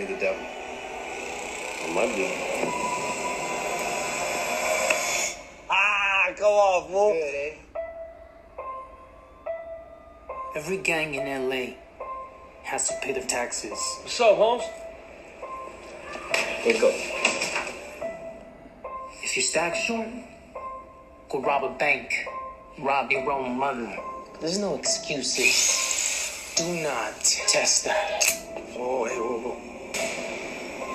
knew the devil. I loved it. Ah, go off, Wolf. Good, eh? Every gang in L.A. has to pay the taxes. What's up, Holmes? Hey, go. If you stack short, go rob a bank. Rob your own mother. There's no excuses. Do not test that. Oh, hey, whoa, whoa.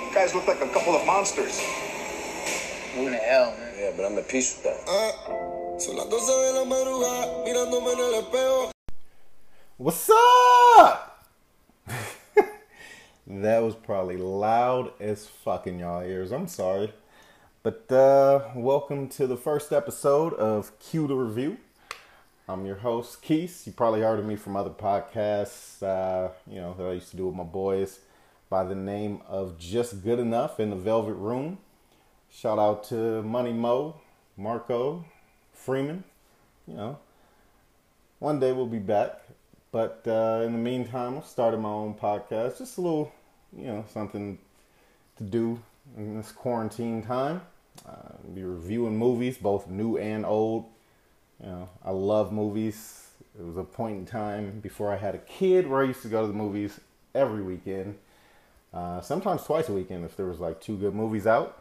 You guys look like a couple of monsters. Who in the hell, man? Yeah, but I'm at peace with that. What's up? That was probably loud as fuck in y'all ears. I'm sorry. But welcome to the first episode of Cue the Review. I'm your host, Keith. You probably heard of me from other podcasts, that I used to do with my boys by the name of Just Good Enough in the Velvet Room. Shout out to Money Mo, Marco, Freeman. You know, one day we'll be back. But in the meantime, I've started my own podcast. Just a little, something to do in this quarantine time. I'll be reviewing movies, both new and old. I love movies. It was a point in time before I had a kid where I used to go to the movies every weekend. Sometimes twice a weekend if there was like two good movies out.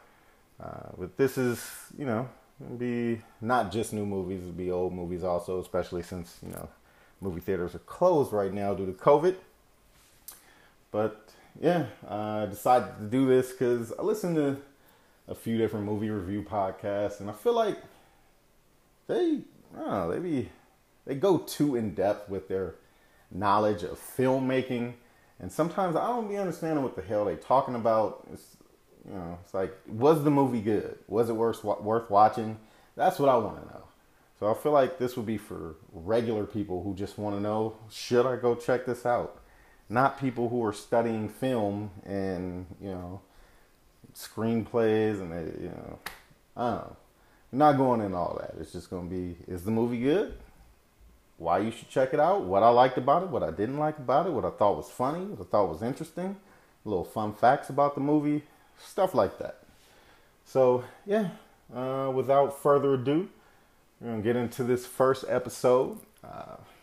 But this is, it'll be not just new movies, it'll be old movies also, especially since, movie theaters are closed right now due to COVID. But yeah, I decided to do this because I listened to a few different movie review podcasts and I feel like they go too in depth with their knowledge of filmmaking, and sometimes I don't be understanding what the hell they talking about. It's like, was the movie good? Was it worth watching? That's what I want to know. So I feel like this would be for regular people who just want to know, should I go check this out? Not people who are studying film and screenplays and they, I don't know. Not going into all that. It's just going to be, is the movie good? Why you should check it out? What I liked about it, what I didn't like about it, what I thought was funny, what I thought was interesting, little fun facts about the movie, stuff like that. So yeah, without further ado, we're going to get into this first episode,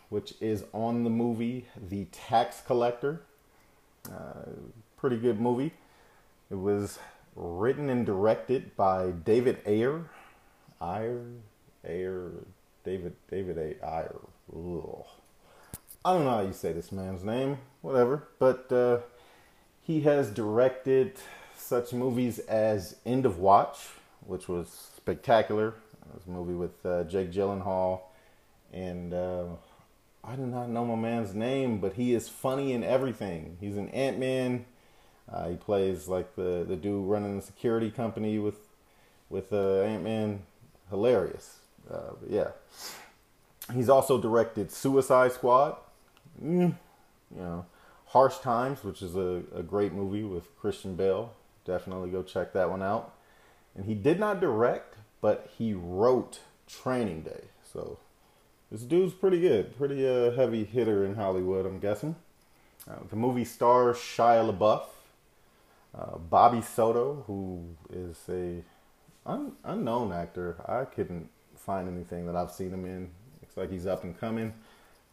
which is on the movie The Tax Collector. Pretty good movie. It was written and directed by David Ayer. David Ayer. Ugh. I don't know how you say this man's name, whatever, but he has directed such movies as End of Watch, which was spectacular. It was a movie with Jake Gyllenhaal, and I do not know my man's name, but he is funny in everything. He's in Ant-Man. He plays like the dude running the security company with Ant-Man. Hilarious. But yeah. He's also directed Suicide Squad. Harsh Times, which is a great movie with Christian Bale. Definitely go check that one out. And he did not direct, but he wrote Training Day. So this dude's pretty good. Pretty heavy hitter in Hollywood, I'm guessing. The movie stars Shia LaBeouf. Bobby Soto, who is a unknown actor. I couldn't find anything that I've seen him in. Looks like he's up and coming,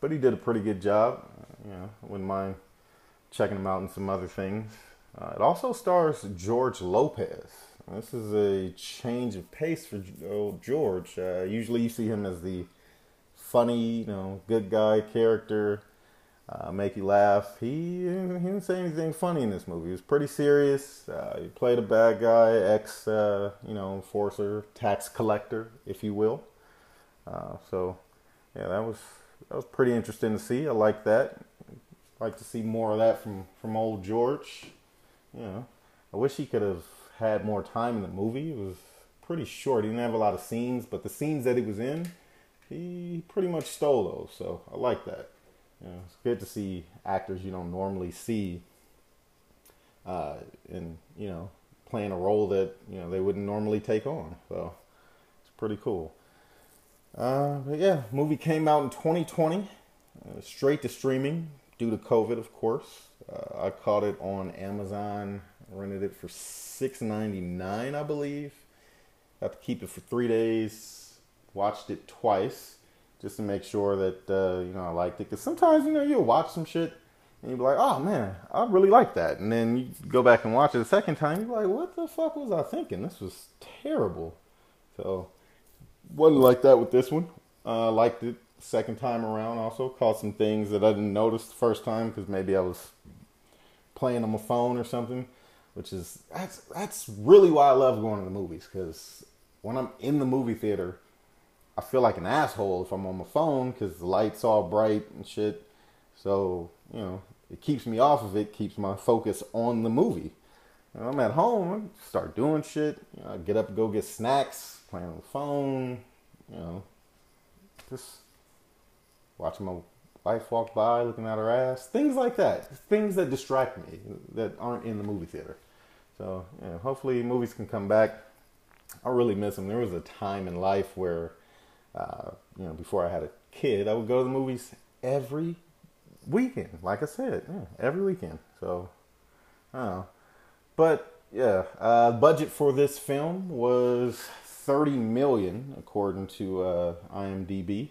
but he did a pretty good job. I wouldn't mind checking him out in some other things. It also stars George Lopez. This is a change of pace for old George. Usually you see him as the funny, good guy character, make you laugh. He didn't say anything funny in this movie. He was pretty serious. He played a bad guy, enforcer, tax collector, if you will. So yeah, that was pretty interesting to see. I like that. I'd like to see more of that from old George. I wish he could have had more time in the movie. It was pretty short. He didn't have a lot of scenes, but the scenes that he was in, he pretty much stole those. So I like that. It's good to see actors you don't normally see and, playing a role that, they wouldn't normally take on. So it's pretty cool. But yeah, movie came out in 2020, straight to streaming. due to COVID, of course. I caught it on Amazon, rented it for $6.99, I believe. Got to keep it for 3 days, watched it twice just to make sure that, I liked it. Because sometimes, you'll watch some shit and you'll be like, oh, man, I really like that. And then you go back and watch it a second time. You're like, what the fuck was I thinking? This was terrible. So, wasn't like that with this one. Liked it second time around also. Caught some things that I didn't notice the first time because maybe I was playing on my phone or something. Which is, that's really why I love going to the movies. Because when I'm in the movie theater, I feel like an asshole if I'm on my phone because the light's all bright and shit. So, it keeps me off of it, keeps my focus on the movie. When I'm at home, I start doing shit. I get up and go get snacks, playing on the phone, just watching my wife walk by, looking at her ass, things like that. Things that distract me that aren't in the movie theater. So, hopefully movies can come back. I really miss them. There was a time in life where, before I had a kid, I would go to the movies every weekend. Like I said, every weekend. So, I don't know. But, budget for this film was $30 million, according to IMDb.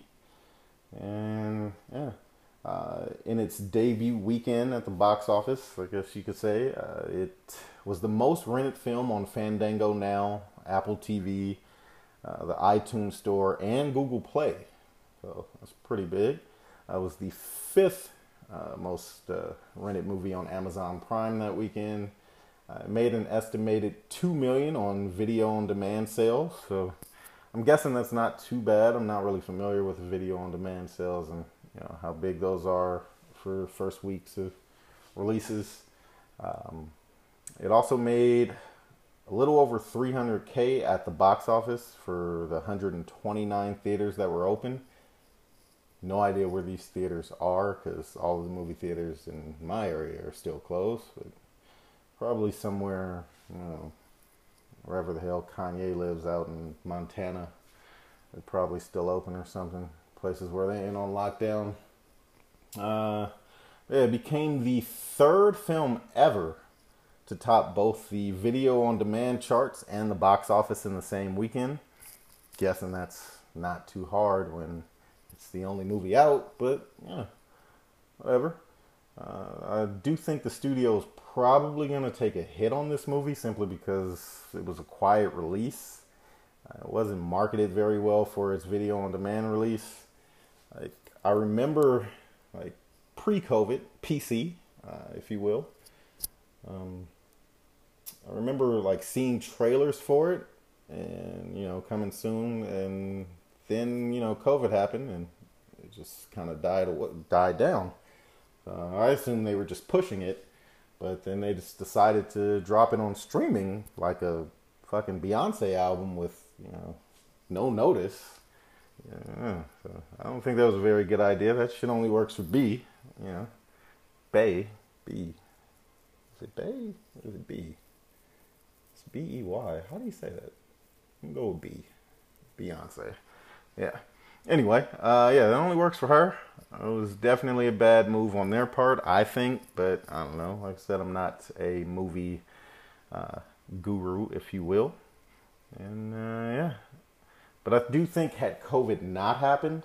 And, in its debut weekend at the box office, I guess you could say, it was the most rented film on Fandango Now, Apple TV, the iTunes Store, and Google Play. So, that's pretty big. It was the fifth most rented movie on Amazon Prime that weekend. It made an estimated $2 million on video-on-demand sales, so I'm guessing that's not too bad. I'm not really familiar with video-on-demand sales and how big those are for first weeks of releases. It also made a little over $300K at the box office for the 129 theaters that were open. No idea where these theaters are because all of the movie theaters in my area are still closed. But probably somewhere, wherever the hell Kanye lives out in Montana. They're probably still open or something. Places where they ain't on lockdown. It became the third film ever to top both the video on demand charts and the box office in the same weekend. Guessing that's not too hard when it's the only movie out, but yeah, whatever. I do think the studio's probably going to take a hit on this movie simply because it was a quiet release. It wasn't marketed very well for its video-on-demand release. I remember, pre-COVID, PC, if you will. I remember, seeing trailers for it and, coming soon, and then, COVID happened and it just kind of died down. I assume they were just pushing it, but then they just decided to drop it on streaming like a fucking Beyonce album with, no notice. Yeah, so I don't think that was a very good idea. That shit only works for B, B. Is it Bay? Or is it B? It's B-E-Y. How do you say that? I'm going to go with B. Beyonce. Yeah. Anyway, that only works for her. It was definitely a bad move on their part, I think, but I don't know. Like I said, I'm not a movie guru, if you will. And, But I do think had COVID not happened,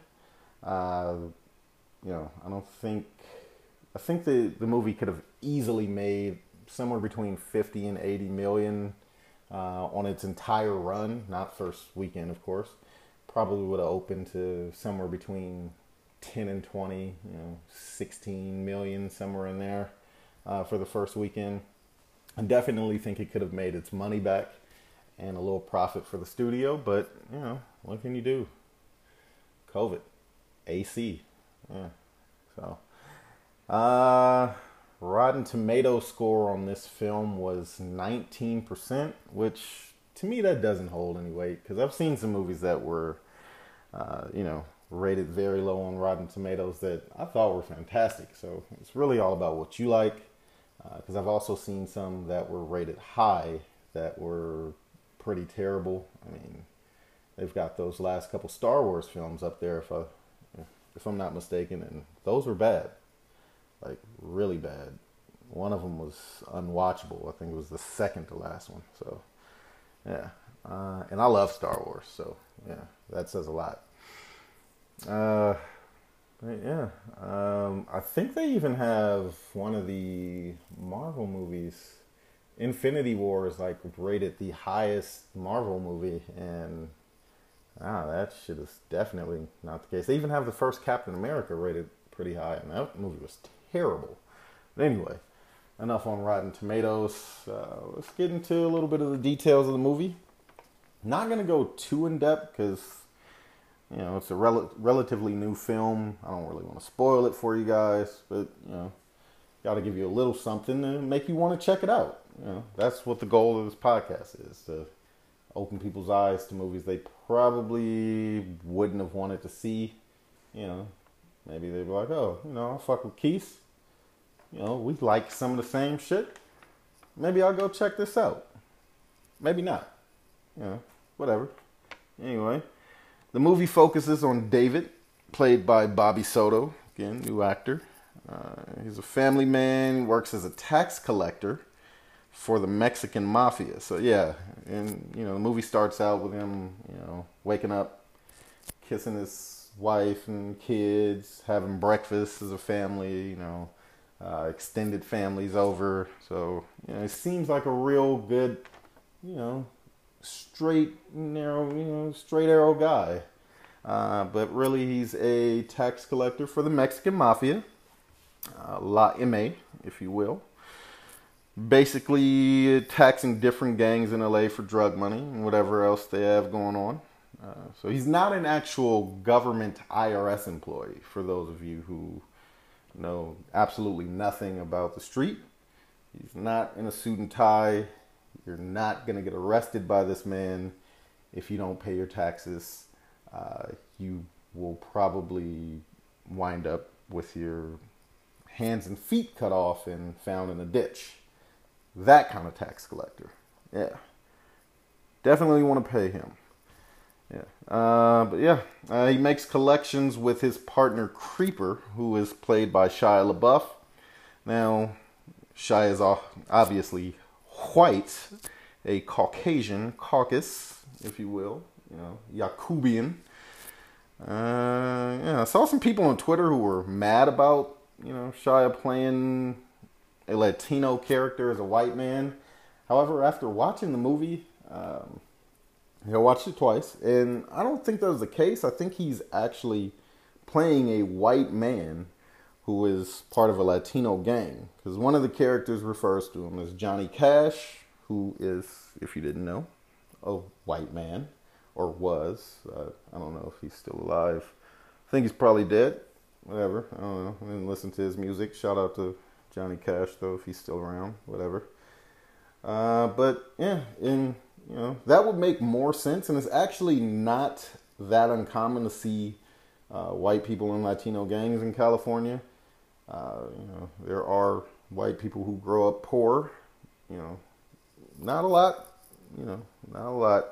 I think the movie could have easily made somewhere between 50 and 80 million on its entire run. Not first weekend, of course. Probably would have opened to somewhere between 10 and 20, 16 million, somewhere in there for the first weekend. I definitely think it could have made its money back and a little profit for the studio, but, what can you do? COVID. AC. Yeah. So, Rotten Tomatoes score on this film was 19%, which to me that doesn't hold any weight because I've seen some movies that were, rated very low on Rotten Tomatoes that I thought were fantastic. So it's really all about what you like, because I've also seen some that were rated high that were pretty terrible. I mean, they've got those last couple Star Wars films up there, if I'm not mistaken, and those were bad. like really bad. One of them was unwatchable. I think it was the second to last one. So, yeah. And I love Star Wars. So, yeah, that says a lot. Yeah. I think they even have one of the Marvel movies. Infinity War is like rated the highest Marvel movie, and that shit is definitely not the case. They even have the first Captain America rated pretty high, and that movie was terrible. But anyway, enough on Rotten Tomatoes. Let's get into a little bit of the details of the movie. Not going to go too in depth because, you know, it's a relatively new film. I don't really want to spoil it for you guys, but, you know, got to give you a little something to make you want to check it out. You know, that's what the goal of this podcast is, to open people's eyes to movies they probably wouldn't have wanted to see. You know, maybe they'd be like, oh, you know, I'll fuck with Keith. You know, we like some of the same shit. Maybe I'll go check this out. Maybe not. You know, whatever. Anyway, the movie focuses on David, played by Bobby Soto. Again, new actor. He's a family man. He works as a tax collector for the Mexican mafia. So, yeah. And, you know, the movie starts out with him, you know, waking up, kissing his wife and kids, having breakfast as a family, you know, extended family's over. So, you know, it seems like a real good, you know, straight arrow guy. But really, he's a tax collector for the Mexican mafia. La Eme, if you will. Basically taxing different gangs in LA for drug money and whatever else they have going on. So he's not an actual government IRS employee, for those of you who know absolutely nothing about the street. He's not in a suit and tie. You're not going to get arrested by this man if you don't pay your taxes. You will probably wind up with your hands and feet cut off and found in a ditch. That kind of tax collector. Yeah. Definitely want to pay him. Yeah. But he makes collections with his partner Creeper, who is played by Shia LaBeouf. Now, Shia is obviously white, a Caucasian, caucus, if you will, you know, Yakubian. I saw some people on Twitter who were mad about, you know, Shia playing a Latino character as a white man. However, after watching the movie, I watched it twice, and I don't think that was the case. I think he's actually playing a white man who is part of a Latino gang. Because one of the characters refers to him as Johnny Cash, who is, if you didn't know, a white man, or was. I don't know if he's still alive. I think he's probably dead. Whatever, I don't know. I didn't listen to his music. Shout out to Johnny Cash, though, if he's still around. Whatever. And, you know, that would make more sense. And it's actually not that uncommon to see white people in Latino gangs in California. You know, there are white people who grow up poor. You know, not a lot. You know, not a lot.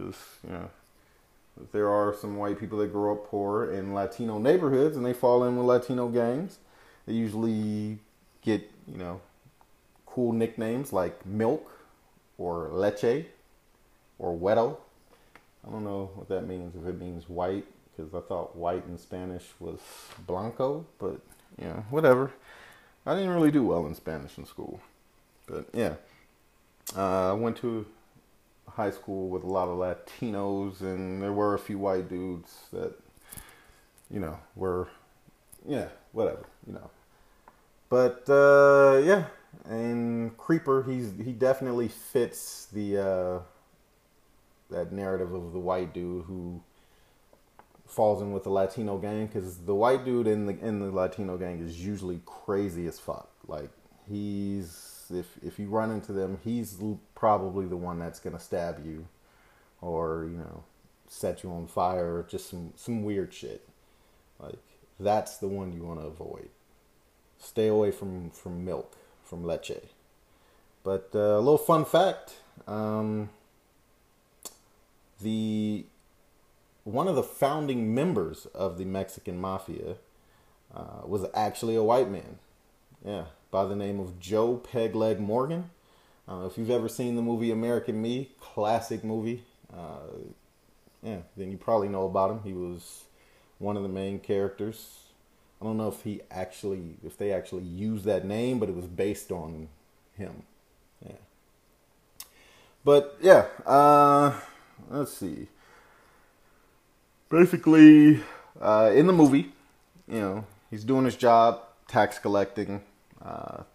Just, you know. There are some white people that grow up poor in Latino neighborhoods, and they fall in with Latino gangs. They usually get, you know, cool nicknames like Milk or Leche or Hueto. I don't know what that means, if it means white, because I thought white in Spanish was blanco, but, you know, whatever. I didn't really do well in Spanish in school, but, yeah. I went to high school with a lot of Latinos, and there were a few white dudes that, you know, were, yeah, whatever, you know. But, yeah, and Creeper, he definitely fits the, that narrative of the white dude who falls in with the Latino gang, because the white dude in the Latino gang is usually crazy as fuck. Like, he's, if you run into them, he's probably the one that's going to stab you or, you know, set you on fire, or just some weird shit. Like, that's the one you want to avoid. Stay away from Milk, from Leche. But a little fun fact, one of the founding members of the Mexican Mafia was actually a white man. Yeah, by the name of Joe Pegleg Morgan. If you've ever seen the movie American Me, classic movie, then you probably know about him. He was one of the main characters. I don't know if he actually, if they actually used that name, but it was based on him. Yeah. But yeah, let's see. Basically, in the movie, you know, he's doing his job, tax collecting.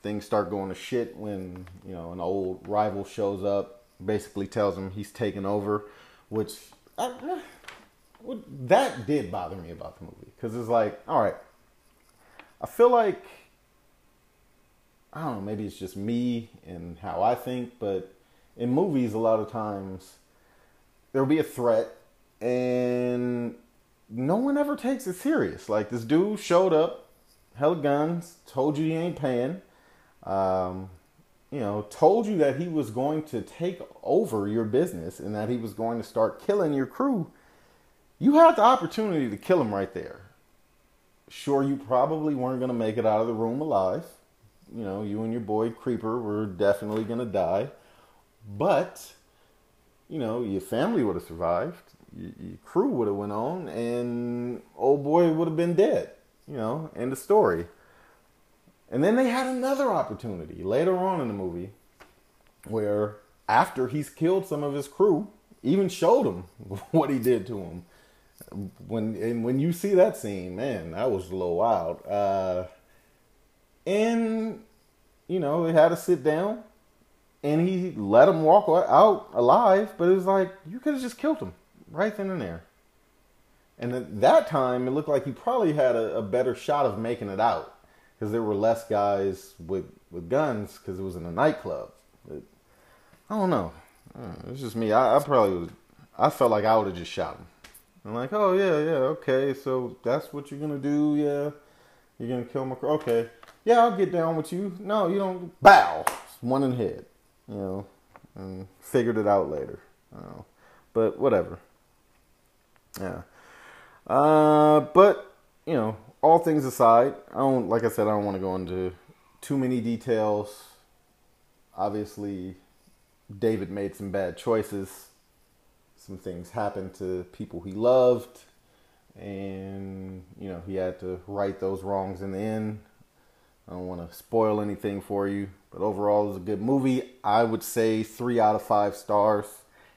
Things start going to shit when, you know, an old rival shows up, basically tells him he's taken over, which that did bother me about the movie. Because it's like, all right, I feel like, I don't know, maybe it's just me and how I think, but in movies, a lot of times, there'll be a threat and no one ever takes it serious. Like, this dude showed up, held guns, told you he ain't paying, you know, told you that he was going to take over your business and that he was going to start killing your crew. You had the opportunity to kill him right there. Sure, you probably weren't going to make it out of the room alive. You know, you and your boy Creeper were definitely going to die. But, you know, your family would have survived. Your crew would have went on and old boy would have been dead. You know, end of story. And then they had another opportunity later on in the movie where after he's killed some of his crew, even showed him what he did to him. When you see that scene, man, that was a little wild. And, you know, they had to sit down and he let him walk out alive. But it was like, you could have just killed him right then and there. And at that time, it looked like he probably had a better shot of making it out because there were less guys with guns because it was in a nightclub. But I don't know. It's just me. I probably was, I felt like I would have just shot him. I'm like, oh, yeah, okay, so that's what you're going to do, yeah? You're going to kill my crew? Okay, yeah, I'll get down with you. No, you don't. Bow! One in the head, you know, and figured it out later. I don't know. But whatever. Yeah. But, you know, all things aside, like I said, I don't want to go into too many details. Obviously, David made some bad choices. Some things happened to people he loved, and, you know, he had to right those wrongs in the end. I don't want to spoil anything for you, but overall, it was a good movie. I would say 3 out of 5 stars,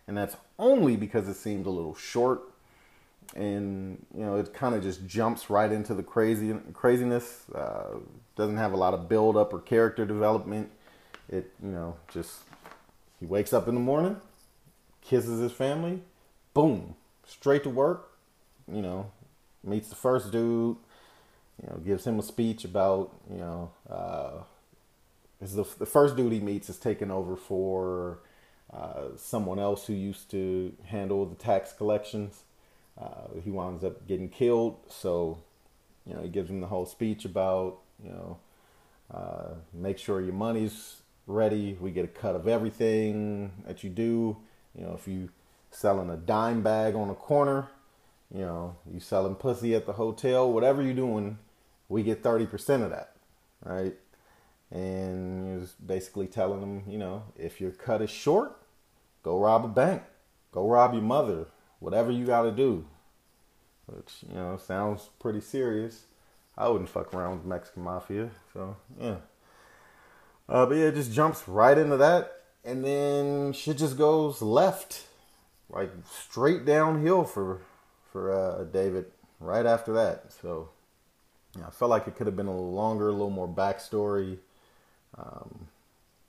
and that's only because it seemed a little short, and, you know, it kind of just jumps right into the craziness. Doesn't have a lot of build-up or character development. It, you know, just, he wakes up in the morning, kisses his family, boom, straight to work, you know, meets the first dude, you know, gives him a speech about, you know, the first dude he meets is taking over for someone else who used to handle the tax collections. He winds up getting killed, so, you know, he gives him the whole speech about, you know, make sure your money's ready, we get a cut of everything that you do. You know, if you selling a dime bag on a corner, you know, you selling pussy at the hotel, whatever you're doing, we get 30% of that, right? And you're just basically telling them, you know, if your cut is short, go rob a bank, go rob your mother, whatever you got to do, which, you know, sounds pretty serious. I wouldn't fuck around with Mexican mafia, so, yeah. But yeah, it just jumps right into that. And then shit just goes left, like straight downhill for David right after that. So, you know, I felt like it could have been a little longer, a little more backstory.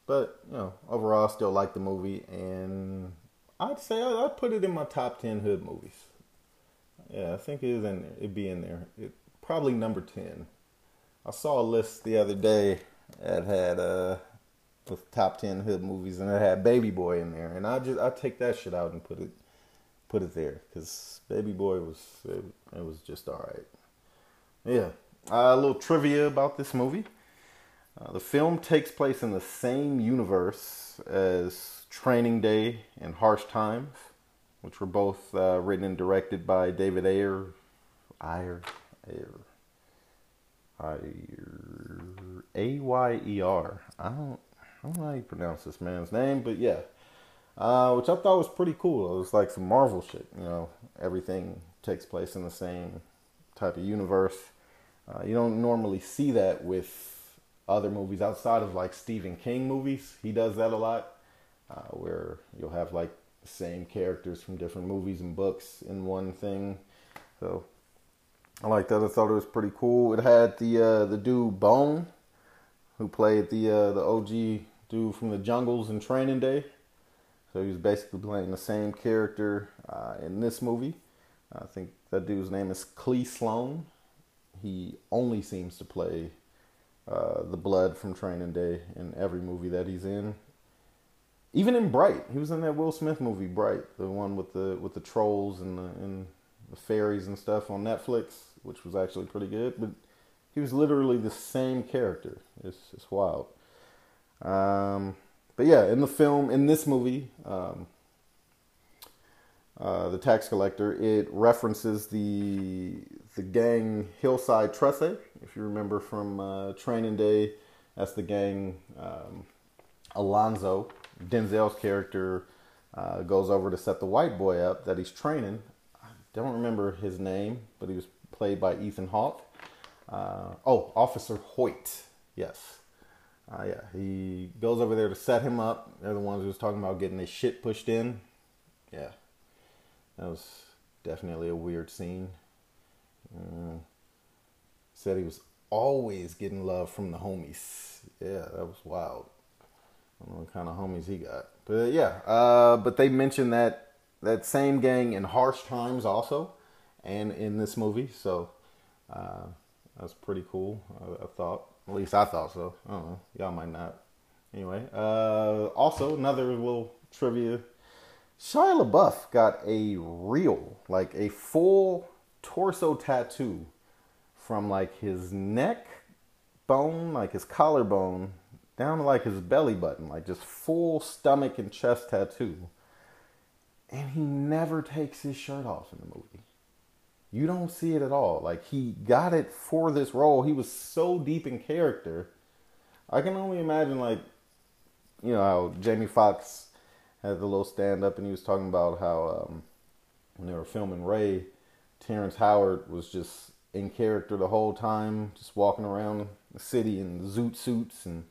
But, you know, overall, I still like the movie. And I'd say I'd put it in my top 10 hood movies. Yeah, I think it is in there. It'd be in there. Probably number 10. I saw a list the other day that had... the top 10 hood movies, and it had Baby Boy in there, and I take that shit out and put it there, because Baby Boy was just all right. Yeah, a little trivia about this movie. The film takes place in the same universe as Training Day and Harsh Times, which were both written and directed by David Ayer. Ayer. I don't know how you pronounce this man's name, but yeah. Which I thought was pretty cool. It was like some Marvel shit, you know. Everything takes place in the same type of universe. You don't normally see that with other movies outside of like Stephen King movies. He does that a lot, where you'll have like the same characters from different movies and books in one thing. So I like that. I thought it was pretty cool. It had the dude Bone, who played the OG dude from the jungles in Training Day. So he was basically playing the same character in this movie. I think that dude's name is Clee Sloan. He only seems to play the Blood from Training Day in every movie that he's in. Even in Bright, he was in that Will Smith movie, Bright, the one with the trolls and the fairies and stuff on Netflix, which was actually pretty good. But he was literally the same character. It's wild. But yeah, in this movie, The Tax Collector, it references the gang Hillside Trece. If you remember from Training Day, that's the gang Alonzo, Denzel's character, goes over to set the white boy up that he's training. I don't remember his name, but he was played by Ethan Hawke. Officer Hoyt, yes. Yeah, he goes over there to set him up. They're the ones who was talking about getting their shit pushed in. Yeah, that was definitely a weird scene. Said he was always getting love from the homies. Yeah, that was wild. I don't know what kind of homies he got. But yeah, but they mentioned that same gang in Harsh Times also, and in this movie. So that's pretty cool, I thought. At least I thought so. I don't know. Y'all might not. Anyway, also another little trivia. Shia LaBeouf got a real, like a full torso tattoo from like his neck bone, like his collarbone, down to like his belly button, like just full stomach and chest tattoo. And he never takes his shirt off in the movie. You don't see it at all. Like, he got it for this role. He was so deep in character. I can only imagine, like, you know, how Jamie Foxx had the little stand-up and he was talking about how when they were filming Ray, Terrence Howard was just in character the whole time, just walking around the city in zoot suits, and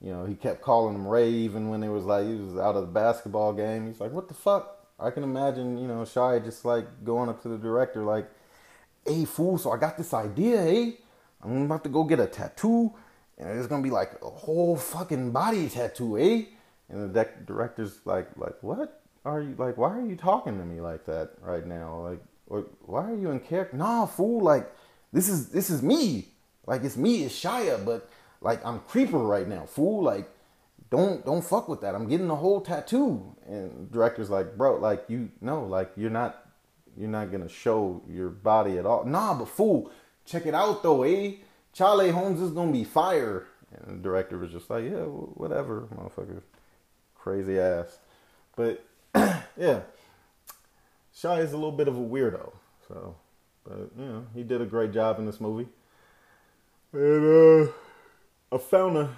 you know, he kept calling him Ray even when he was out of the basketball game. He's like, what the fuck? I can imagine, you know, Shia just like going up to the director like, hey, fool, so I got this idea, eh? I'm about to go get a tattoo, and it's going to be like a whole fucking body tattoo, eh? And the director's like, what are you, like, why are you talking to me like that right now? Like, or, why are you in character? Nah, fool, like, this is me. Like, it's me, it's Shia, but like, I'm Creeper right now, fool. Like, don't fuck with that. I'm getting a whole tattoo. And the director's like, bro, like, you know, like, you're not going to show your body at all. Nah, but fool, check it out though, eh? Charlie Holmes is going to be fire. And the director was just like, yeah, whatever, motherfucker. Crazy ass. But, yeah. Shia is a little bit of a weirdo. So, but, you know, he did a great job in this movie. And, I found a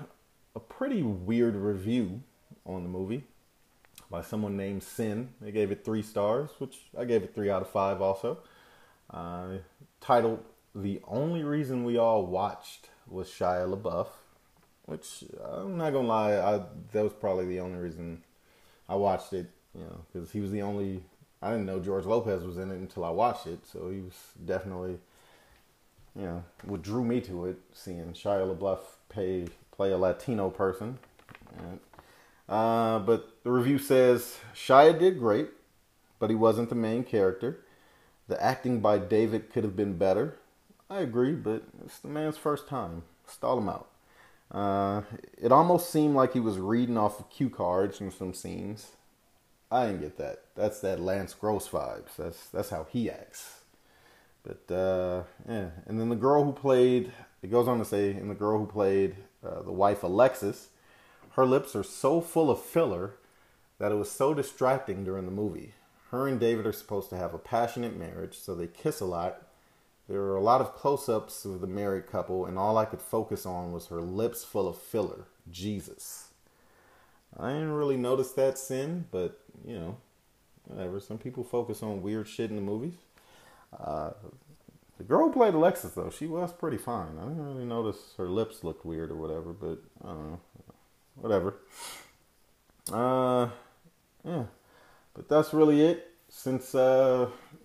pretty weird review on the movie by someone named Sin. They gave it 3 stars, which I gave it 3 out of 5 also. Titled, The Only Reason We All Watched Was Shia LaBeouf, which I'm not gonna lie, that was probably the only reason I watched it, you know, because he was the only, I didn't know George Lopez was in it until I watched it, so he was definitely, you know, what drew me to it, seeing Shia LaBeouf play a Latino person. But the review says, Shia did great, but he wasn't the main character. The acting by David could have been better. I agree, but it's the man's first time. Stall him out. It almost seemed like he was reading off of cue cards in some scenes. I didn't get that. That's that Lance Gross vibes. That's how he acts. But, yeah. And then the girl who played, it goes on to say, and the girl who played the wife Alexis, her lips are so full of filler that it was so distracting during the movie. Her and David are supposed to have a passionate marriage, so they kiss a lot, There were a lot of close-ups of the married couple, and all I could focus on was her lips full of filler. Jesus. I didn't really notice that, Sin, but, you know, whatever. Some people focus on weird shit in the movies. The girl who played Alexis, though, she was pretty fine. I didn't really notice her lips looked weird or whatever, but, I don't know. Whatever. Yeah. But that's really it. Since, you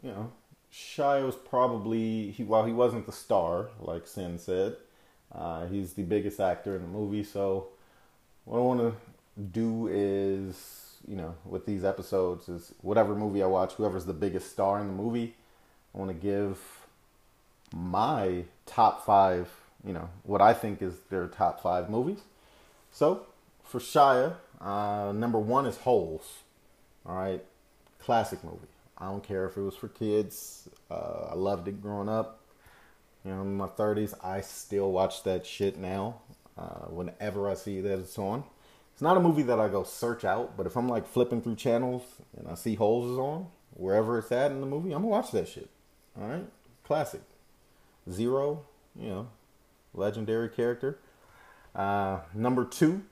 know, Shia was probably, while he wasn't the star, like Sin said, he's the biggest actor in the movie. So what I want to do is, you know, with these episodes is whatever movie I watch, whoever's the biggest star in the movie, I want to give my top five, you know, what I think is their top five movies. So for Shia, number one is Holes. All right. Classic movie. I don't care if it was for kids. I loved it growing up. You know, in my 30s, I still watch that shit now. Whenever I see that it's on. It's not a movie that I go search out, but if I'm like flipping through channels and I see Holes is on, wherever it's at in the movie, I'm going to watch that shit. All right? Classic. Zero, you know, legendary character. Number two,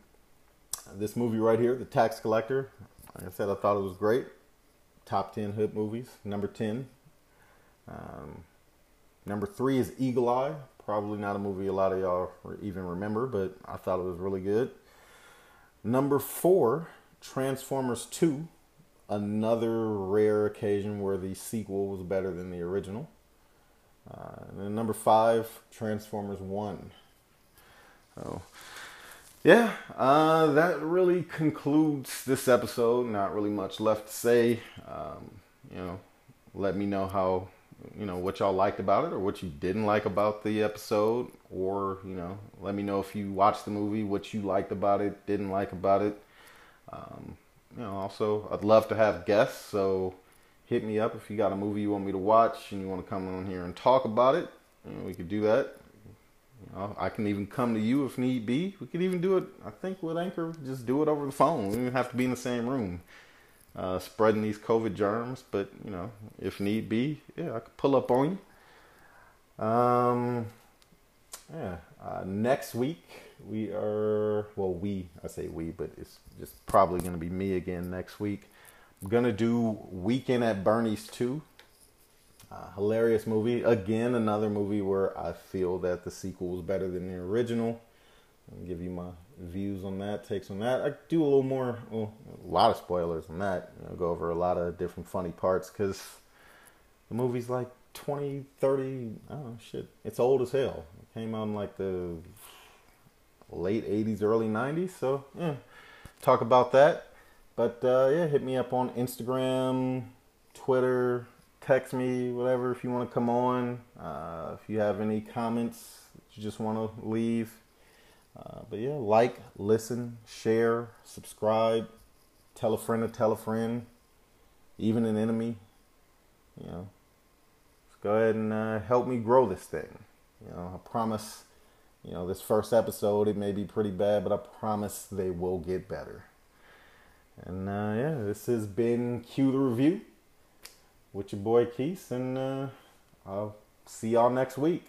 this movie right here, The Tax Collector. Like I said, I thought it was great. Top 10 hood movies. Number 10. Number 3 is Eagle Eye. Probably not a movie a lot of y'all even remember, but I thought it was really good. Number 4, Transformers 2. Another rare occasion where the sequel was better than the original. And then number 5, Transformers 1. So, yeah, that really concludes this episode. Not really much left to say. You know, let me know how, you know, what y'all liked about it or what you didn't like about the episode. Or, you know, let me know if you watched the movie, what you liked about it, didn't like about it. You know, also, I'd love to have guests. So hit me up if you got a movie you want me to watch and you want to come on here and talk about it. You know, we could do that. You know, I can even come to you if need be. We could even do it, I think, with Anchor. Just do it over the phone. We don't even have to be in the same room spreading these COVID germs. But, you know, if need be, yeah, I could pull up on you. Yeah. Next week, we are, well, I say we, but it's just probably going to be me again next week. I'm going to do Weekend at Bernie's 2. Hilarious movie. Again, another movie where I feel that the sequel is better than the original. I'll give you my views on that, takes on that. I do a little more, well, a lot of spoilers on that. You know, go over a lot of different funny parts because the movie's like 20, 30, I don't know, shit. It's old as hell. It came out in like the late 80s, early 90s. So, yeah, talk about that. But, yeah, hit me up on Instagram, Twitter, text me, whatever, if you want to come on, if you have any comments that you just want to leave, but yeah, like, listen, share, subscribe, tell a friend to tell a friend, even an enemy, you know, just go ahead and help me grow this thing, you know, I promise, you know, this first episode, it may be pretty bad, but I promise they will get better, and yeah, this has been Cue the Review. With your boy Keith, and I'll see y'all next week.